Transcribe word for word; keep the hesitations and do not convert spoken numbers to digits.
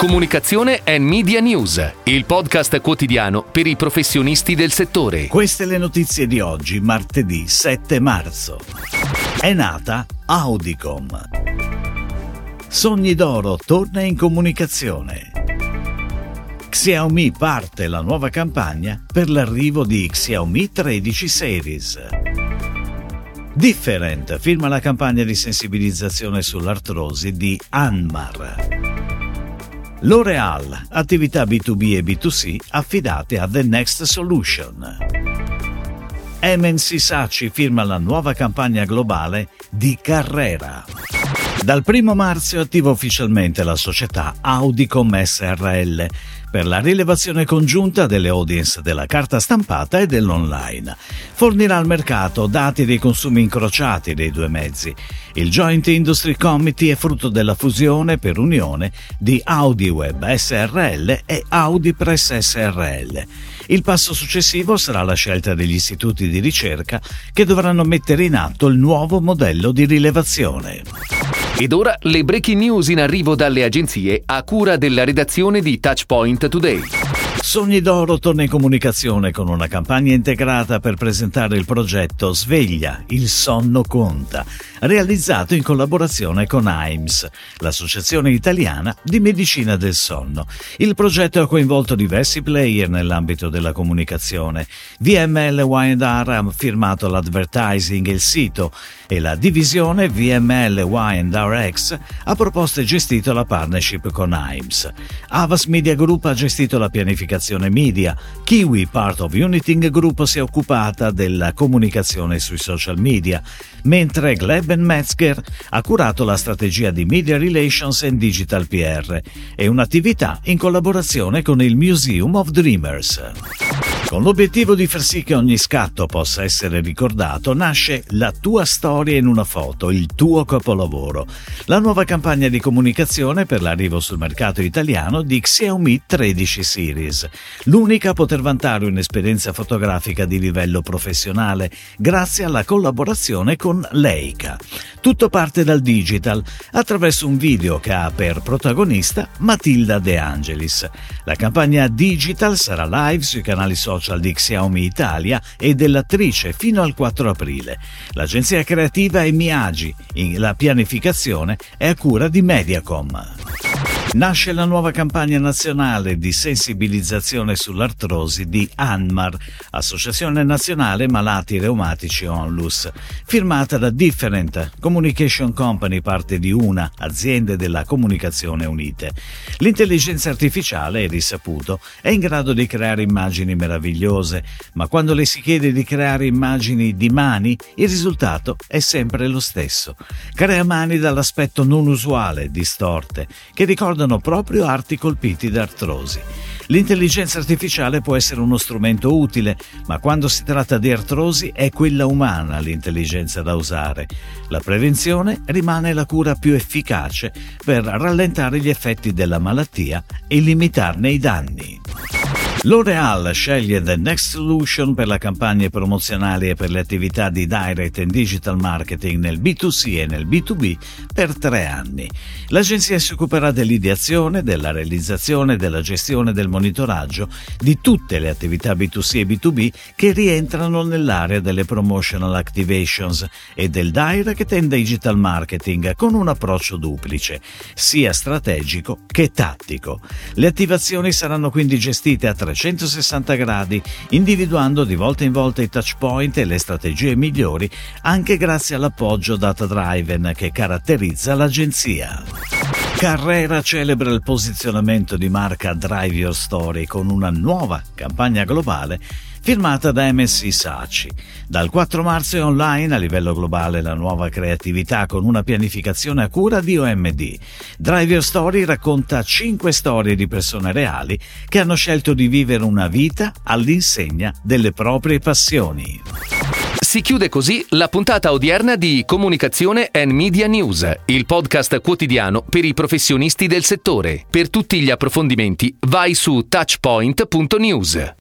Comunicazione e Media News, il podcast quotidiano per i professionisti del settore. Queste le notizie di oggi, martedì sette marzo. È nata Audicom. Sogni d'oro torna in comunicazione. Xiaomi parte la nuova campagna per l'arrivo di Xiaomi tredici Series. Different firma la campagna di sensibilizzazione sull'artrosi di Anmar. L'Oréal, attività B due B e B due C affidate a The Next Solution. M and C Saatchi firma la nuova campagna globale di Carrera. Dal primo marzo è attiva ufficialmente la società Audicom S R L per la rilevazione congiunta delle audience della carta stampata e dell'online. Fornirà al mercato dati dei consumi incrociati dei due mezzi. Il Joint Industry Committee è frutto della fusione per unione di AudiWeb S R L e Audi Press S R L. Il passo successivo sarà la scelta degli istituti di ricerca che dovranno mettere in atto il nuovo modello di rilevazione. Ed ora le breaking news in arrivo dalle agenzie a cura della redazione di Touchpoint Today. Sogni d'oro torna in comunicazione con una campagna integrata per presentare il progetto Sveglia, il sonno conta, realizzato in collaborazione con AIMS, l'Associazione Italiana di Medicina del Sonno. Il progetto ha coinvolto diversi player nell'ambito della comunicazione. V M L Y and R ha firmato l'advertising e il sito e la divisione V M L Y and R X ha proposto e gestito la partnership con AIMS. Avas Media Group ha gestito la pianificazione media. Kiwi, part of Uniting Group, si è occupata della comunicazione sui social media, mentre Gleb Metzger ha curato la strategia di Media Relations and Digital P R e un'attività in collaborazione con il Museum of Dreamers. Con l'obiettivo di far sì che ogni scatto possa essere ricordato, nasce La tua storia in una foto, il tuo capolavoro, la nuova campagna di comunicazione per l'arrivo sul mercato italiano di Xiaomi tredici Series, l'unica a poter vantare un'esperienza fotografica di livello professionale grazie alla collaborazione con Leica. Tutto parte dal digital, attraverso un video che ha per protagonista Matilda De Angelis. La campagna digital sarà live sui canali social di Xiaomi Italia e dell'attrice fino al quattro aprile. L'agenzia creativa è Miagi, la pianificazione è a cura di Mediacom. Nasce la nuova campagna nazionale di sensibilizzazione sull'artrosi di Anmar, Associazione Nazionale Malati Reumatici Onlus, firmata da Different Communication Company, parte di una aziende della comunicazione unite. L'intelligenza artificiale, è risaputo, è in grado di creare immagini meravigliose, ma quando le si chiede di creare immagini di mani, il risultato è sempre lo stesso. Crea mani dall'aspetto non usuale, distorte, che ricorda proprio arti colpiti da artrosi. L'intelligenza artificiale può essere uno strumento utile, ma quando si tratta di artrosi è quella umana l'intelligenza da usare. La prevenzione rimane la cura più efficace per rallentare gli effetti della malattia e limitarne i danni. L'Oréal sceglie The Next Solution per le campagne promozionali e per le attività di direct and digital marketing nel B due C e nel B due B per tre anni. L'agenzia si occuperà dell'ideazione, della realizzazione, della gestione e del monitoraggio di tutte le attività B due C e B due B che rientrano nell'area delle promotional activations e del direct and digital marketing con un approccio duplice, sia strategico che tattico. Le attivazioni saranno quindi gestite a tre trecentosessanta gradi, individuando di volta in volta i touchpoint e le strategie migliori, anche grazie all'appoggio data-driven che caratterizza l'agenzia. Carrera celebra il posizionamento di marca Drive Your Story con una nuova campagna globale firmata da M and C Saatchi. Dal quattro marzo è online a livello globale la nuova creatività con una pianificazione a cura di O M D. Drive Your Story racconta cinque storie di persone reali che hanno scelto di vivere una vita all'insegna delle proprie passioni. Si chiude così la puntata odierna di Comunicazione and Media News, il podcast quotidiano per i professionisti del settore. Per tutti gli approfondimenti vai su touchpoint punto news.